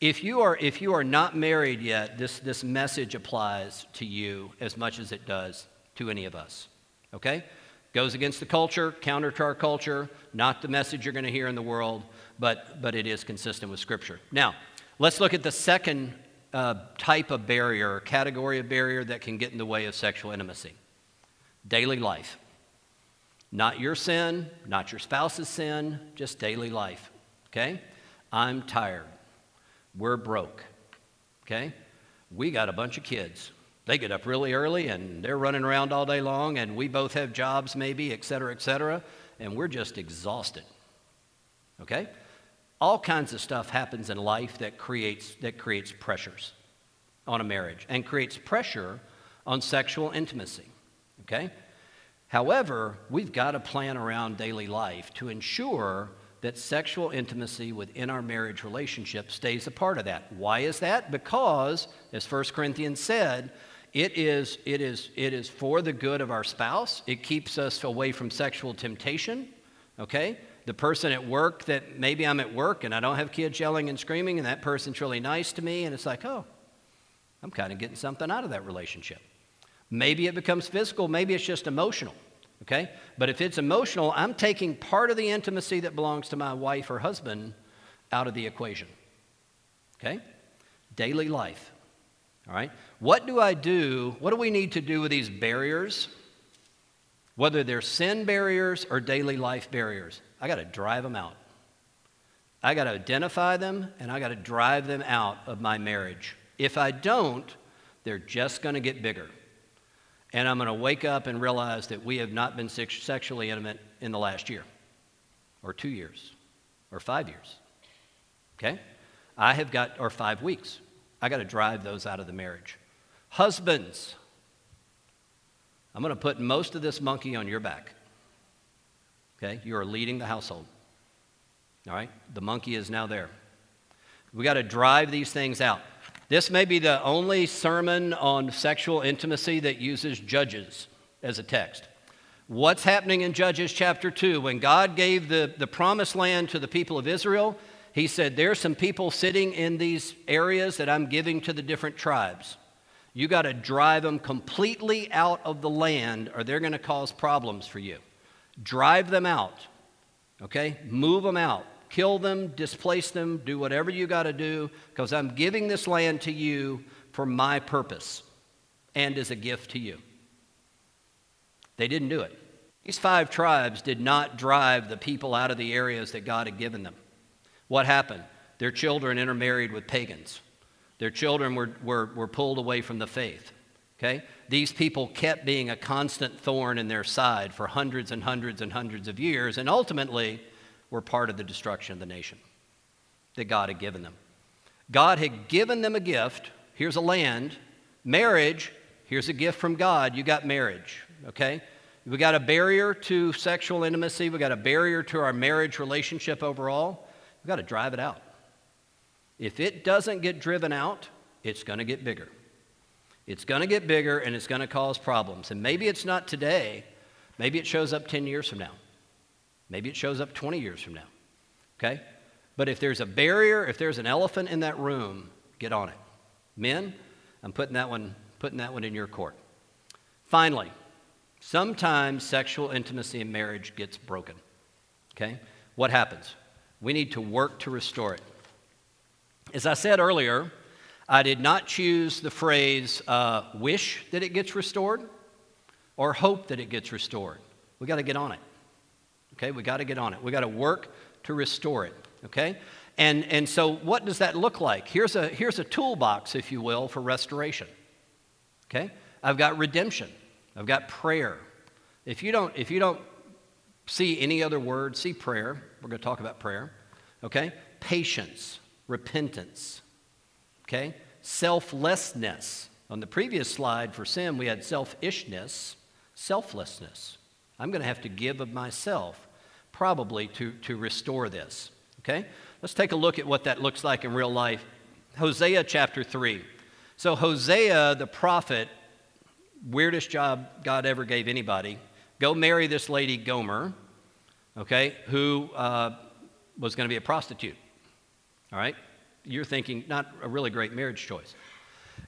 If you are, if you are not married yet, this, this message applies to you as much as it does to any of us, okay? Goes against the culture, counter to our culture, not the message you're going to hear in the world, but, but it is consistent with Scripture. Now, let's look at the second uh, type of barrier, or category of barrier that can get in the way of sexual intimacy. Daily life. Not your sin, not your spouse's sin, just daily life, okay? I'm tired. We're broke, okay? We got a bunch of kids. They get up really early, and they're running around all day long, and we both have jobs maybe, et cetera, et cetera, and we're just exhausted, okay? All kinds of stuff happens in life that creates, that creates pressures on a marriage and creates pressure on sexual intimacy, okay? However, we've got to plan around daily life to ensure that sexual intimacy within our marriage relationship stays a part of that. Why is that? Because, as First Corinthians said, It is, it, is, it is for the good of our spouse. It keeps us away from sexual temptation, okay? The person at work that maybe I'm at work and I don't have kids yelling and screaming and that person's really nice to me and it's like, oh, I'm kind of getting something out of that relationship. Maybe it becomes physical. Maybe it's just emotional, okay? But if it's emotional, I'm taking part of the intimacy that belongs to my wife or husband out of the equation, okay? Daily life. All right, what do I do, what do we need to do with these barriers, whether they're sin barriers or daily life barriers? I got to drive them out. I got to identify them, and I got to drive them out of my marriage. If I don't, they're just going to get bigger, and I'm going to wake up and realize that we have not been sexually intimate in the last year, or two years, or five years, okay? I have got, or five weeks. I got to drive those out of the marriage. Husbands, I'm going to put most of this monkey on your back. Okay? You are leading the household. All right? The monkey is now there. We got to drive these things out. This may be the only sermon on sexual intimacy that uses Judges as a text. What's happening in Judges chapter two? When God gave the, the promised land to the people of Israel, He said, there's some people sitting in these areas that I'm giving to the different tribes. You got to drive them completely out of the land or they're going to cause problems for you. Drive them out, okay? Move them out. Kill them, displace them, do whatever you got to do because I'm giving this land to you for my purpose and as a gift to you. They didn't do it. These five tribes did not drive the people out of the areas that God had given them. What happened? Their children intermarried with pagans. Their children were, were, were pulled away from the faith, okay? These people kept being a constant thorn in their side for hundreds and hundreds and hundreds of years and ultimately were part of the destruction of the nation that God had given them. God had given them a gift. Here's a land. Marriage, here's a gift from God. You got marriage, okay? We got a barrier to sexual intimacy. We got a barrier to our marriage relationship overall. We've got to drive it out. If it doesn't get driven out, it's going to get bigger. It's going to get bigger, and it's going to cause problems. And maybe it's not today. Maybe it shows up ten years from now. Maybe it shows up twenty years from now, okay? But if there's a barrier, if there's an elephant in that room, get on it. Men, I'm putting that one, putting that one in your court. Finally, sometimes sexual intimacy in marriage gets broken, okay? What happens? We need to work to restore it. As I said earlier, I did not choose the phrase uh, wish that it gets restored or hope that it gets restored. We got to get on it, okay? We got to get on it. We got to work to restore it, okay? And, and so what does that look like? Here's a, here's a toolbox, if you will, for restoration, okay? I've got redemption. I've got prayer. If you don't, if you don't see any other word, see prayer. We're going to talk about prayer, okay? Patience, repentance, okay? Selflessness. On the previous slide for sin, we had selfishness, selflessness. I'm going to have to give of myself, probably, to, to restore this, okay? Let's take a look at what that looks like in real life. Hosea chapter three. So Hosea, the prophet, weirdest job God ever gave anybody. Go marry this lady Gomer, okay, who uh, was going to be a prostitute, all right? You're thinking, not a really great marriage choice.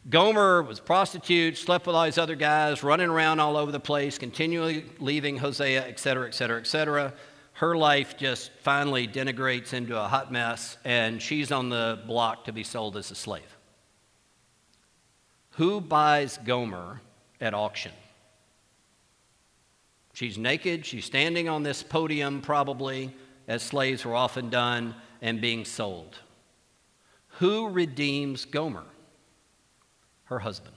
Gomer was a prostitute, slept with all these other guys, running around all over the place, continually leaving Hosea, et cetera, et cetera, et cetera. Her life just finally denigrates into a hot mess, and she's on the block to be sold as a slave. Who buys Gomer at auction? She's naked, she's standing on this podium probably, as slaves were often done, and being sold. Who redeems Gomer? Her husband.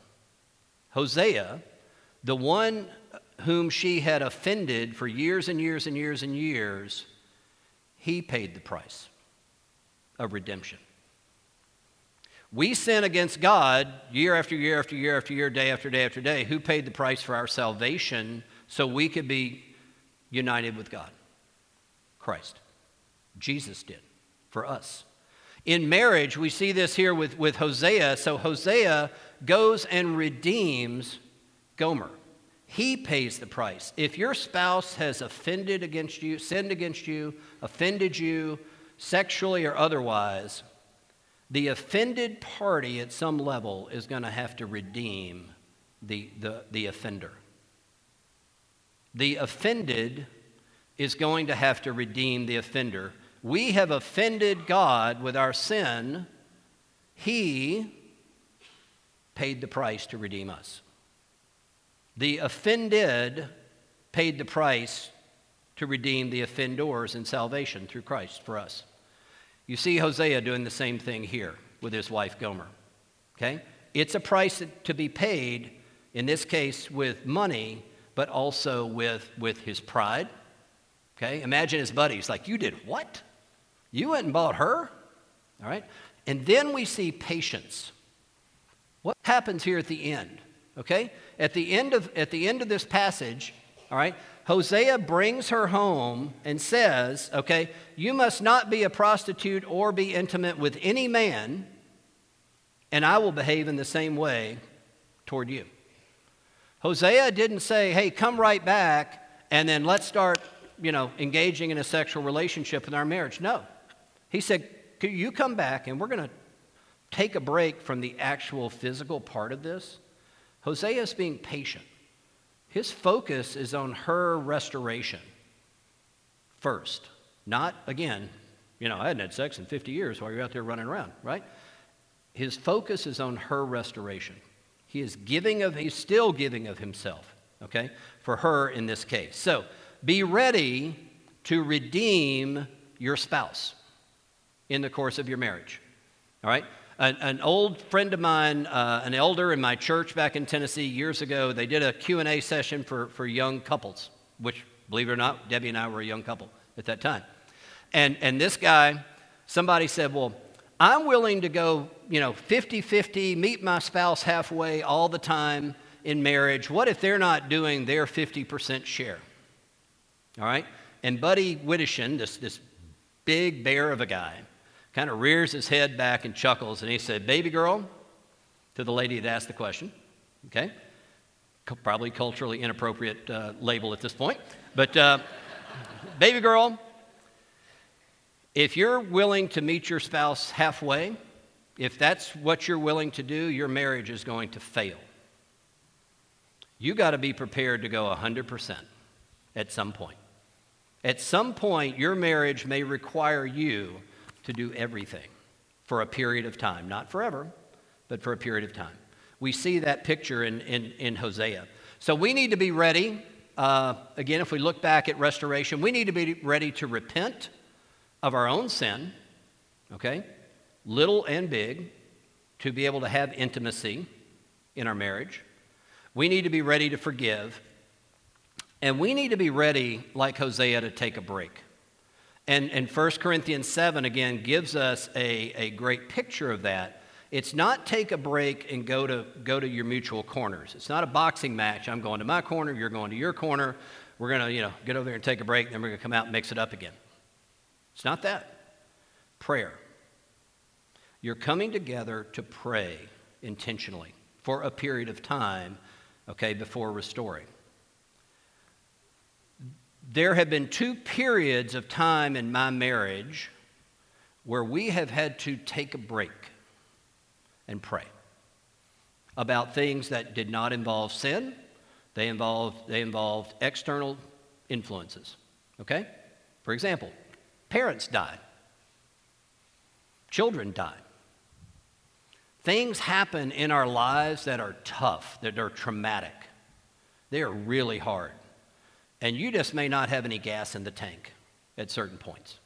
Hosea, the one whom she had offended for years and years and years and years, he paid the price of redemption. We sin against God year after year after year after year, day after day after day. Who paid the price for our salvation so we could be united with God? Christ. Jesus did for us. In marriage, we see this here with, with Hosea. So Hosea goes and redeems Gomer. He pays the price. If your spouse has offended against you, sinned against you, offended you, sexually or otherwise, the offended party at some level is going to have to redeem the, the, the offender. The offended is going to have to redeem the offender. We have offended God with our sin. He paid the price to redeem us. The offended paid the price to redeem the offenders in salvation through Christ for us. You see Hosea doing the same thing here with his wife Gomer, okay? It's a price to be paid, in this case with money, but also with, with his pride, okay? Imagine his buddies like, you did what? You went and bought her, all right? And then we see patience. What happens here at the end, okay? At the end of, at the end of this passage, all right, Hosea brings her home and says, okay, you must not be a prostitute or be intimate with any man, and I will behave in the same way toward you. Hosea didn't say, hey, come right back, and then let's start, you know, engaging in a sexual relationship in our marriage. No. He said, could you come back and we're going to take a break from the actual physical part of this? Hosea is being patient. His focus is on her restoration first. Not, again, you know, I hadn't had sex in fifty years while you're out there running around, right? His focus is on her restoration. He is giving of, he's still giving of himself, okay, for her in this case. So, be ready to redeem your spouse in the course of your marriage, all right? An, an old friend of mine, uh, an elder in my church back in Tennessee years ago, they did a Q and A session for, for young couples, which, believe it or not, Debbie and I were a young couple at that time. And, and this guy, somebody said, well, I'm willing to go, you know, fifty fifty, meet my spouse halfway all the time in marriage. What if they're not doing their fifty percent share? All right, and Buddy Wittishin, this, this big bear of a guy, kind of rears his head back and chuckles, and he said, baby girl, to the lady that asked the question, okay, probably culturally inappropriate uh, label at this point, but uh, baby girl, if you're willing to meet your spouse halfway, if that's what you're willing to do, your marriage is going to fail. You got to be prepared to go one hundred percent at some point. At some point, your marriage may require you to do everything for a period of time. Not forever, but for a period of time. We see that picture in, in, in Hosea. So we need to be ready. Uh, again, if we look back at restoration, we need to be ready to repent of our own sin, okay, little and big, to be able to have intimacy in our marriage. We need to be ready to forgive. And we need to be ready, like Hosea, to take a break. And, and First Corinthians seven, again, gives us a, a great picture of that. It's not take a break and go to, go to your mutual corners. It's not a boxing match. I'm going to my corner, you're going to your corner. We're going to, you know, get over there and take a break, then we're going to come out and mix it up again. It's not that. Prayer. You're coming together to pray intentionally for a period of time, okay, before restoring. There have been two periods of time in my marriage where we have had to take a break and pray about things that did not involve sin. They involved, they involved external influences, okay? For example, parents died. Children died. Things happen in our lives that are tough, that are traumatic. They are really hard. And you just may not have any gas in the tank at certain points.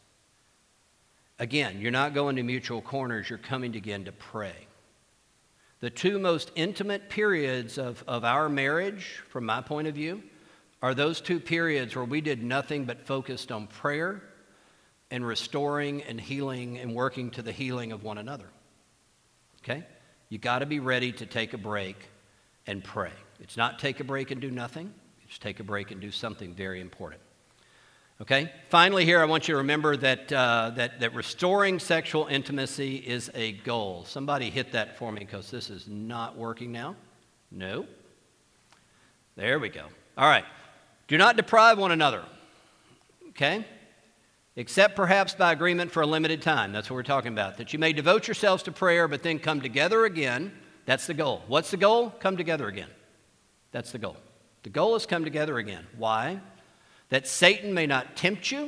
Again, you're not going to mutual corners. You're coming again to pray. The two most intimate periods of, of our marriage, from my point of view, are those two periods where we did nothing but focused on prayer and restoring and healing and working to the healing of one another. Okay? You got to be ready to take a break and pray. It's not take a break and do nothing. It's take a break and do something very important. Okay? Finally here, I want you to remember that, uh, that, that restoring sexual intimacy is a goal. Somebody hit that for me because this is not working now. No. There we go. All right. Do not deprive one another. Okay? Except perhaps by agreement for a limited time. That's what we're talking about. That you may devote yourselves to prayer, but then come together again. That's the goal. What's the goal? Come together again. That's the goal. The goal is come together again. Why? That Satan may not tempt you.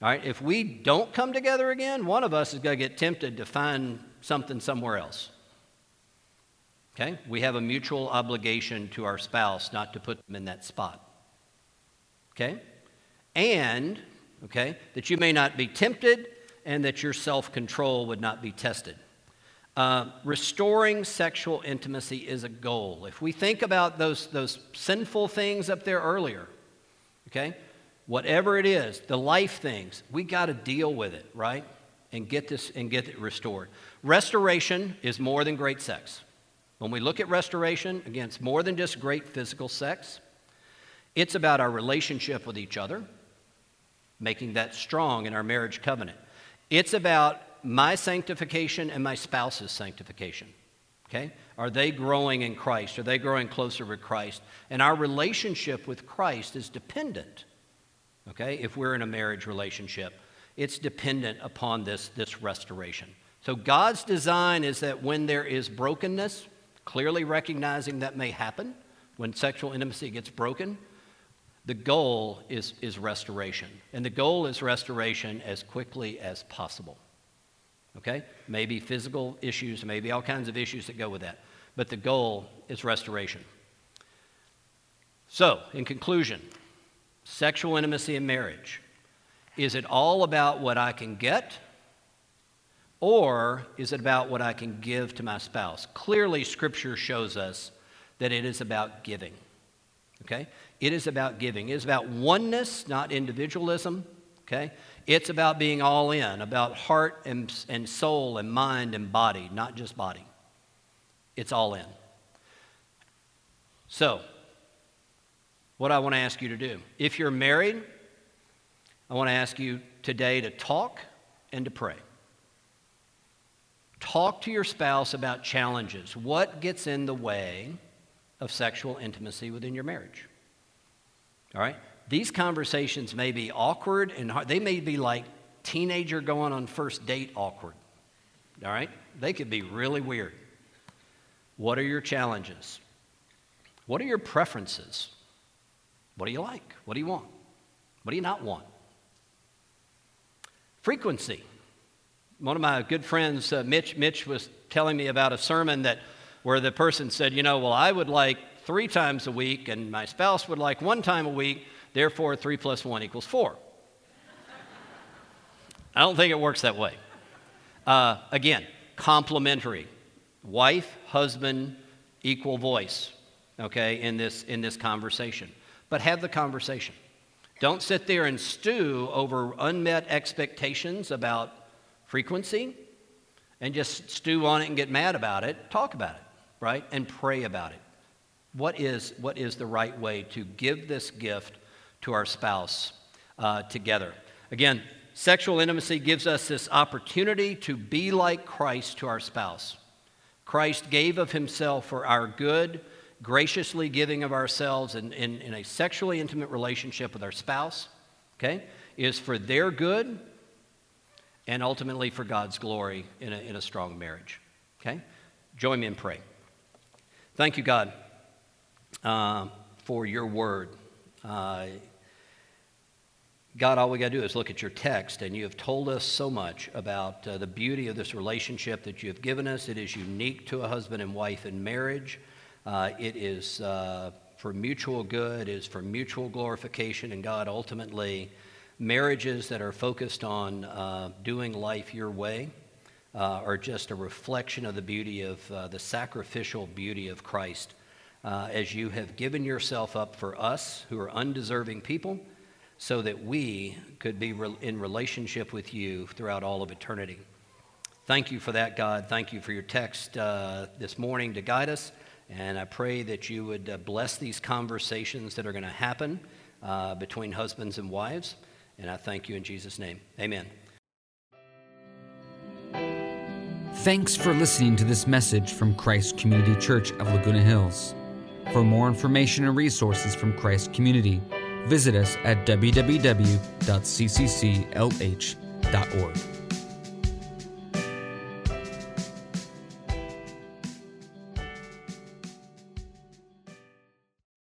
All right, if we don't come together again, one of us is going to get tempted to find something somewhere else. Okay? We have a mutual obligation to our spouse not to put them in that spot. Okay? And, okay, that you may not be tempted and that your self-control would not be tested. Uh, restoring sexual intimacy is a goal. If we think about those, those sinful things up there earlier, okay, whatever it is, the life things, we got to deal with it, right? And get this and get it restored. Restoration is more than great sex. When we look at restoration, again, it's more than just great physical sex. It's about our relationship with each other, making that strong in our marriage covenant. It's about my sanctification and my spouse's sanctification, okay? Are they growing in Christ? Are they growing closer with Christ? And our relationship with Christ is dependent, okay? If we're in a marriage relationship, it's dependent upon this, this restoration. So God's design is that when there is brokenness, clearly recognizing that may happen, when sexual intimacy gets broken, the goal is, is restoration. And the goal is restoration as quickly as possible. Okay? Maybe physical issues, maybe all kinds of issues that go with that. But the goal is restoration. So, in conclusion, sexual intimacy in marriage. Is it all about what I can get? Or is it about what I can give to my spouse? Clearly, Scripture shows us that it is about giving. Okay? It is about giving. It is about oneness, not individualism. Okay? It's about being all in, about heart and, and soul and mind and body, not just body. It's all in. So, what I want to ask you to do, if you're married, I want to ask you today to talk and to pray. Talk to your spouse about challenges. What gets in the way of sexual intimacy within your marriage? All right? These conversations may be awkward and hard. They may be like teenager going on first date awkward. All right? They could be really weird. What are your challenges? What are your preferences? What do you like? What do you want? What do you not want? Frequency. One of my good friends, uh, Mitch, Mitch was telling me about a sermon that where the person said, you know, well, I would like three times a week, and my spouse would like one time a week, therefore three plus one equals four. I don't think it works that way. Uh, again, complementary. Wife, husband, equal voice, okay, in this, in this conversation. But have the conversation. Don't sit there and stew over unmet expectations about frequency and just stew on it and get mad about it, talk about it, right? And pray about it. What is, what is the right way to give this gift to our spouse uh, together? Again, sexual intimacy gives us this opportunity to be like Christ to our spouse. Christ gave of himself for our good, graciously giving of ourselves in, in, in a sexually intimate relationship with our spouse, okay, is for their good and ultimately for God's glory in a, in a strong marriage, okay? Join me in praying. Thank you, God, uh, for your word. Uh, God, all we got to do is look at your text, and you have told us so much about uh, the beauty of this relationship that you have given us. It is unique to a husband and wife in marriage. Uh, it is uh, for mutual good. It is for mutual glorification. And God, ultimately, marriages that are focused on uh, doing life your way uh, are just a reflection of the beauty of uh, the sacrificial beauty of Christ uh, as you have given yourself up for us who are undeserving people, so that we could be re- in relationship with you throughout all of eternity. Thank you for that, God. Thank you for your text uh, this morning to guide us, and I pray that you would uh, bless these conversations that are going to happen uh, between husbands and wives, and I thank you in Jesus' name. Amen. Thanks for listening to this message from Christ Community Church of Laguna Hills. For more information and resources from Christ Community, visit us at w w w dot c c c l h dot org.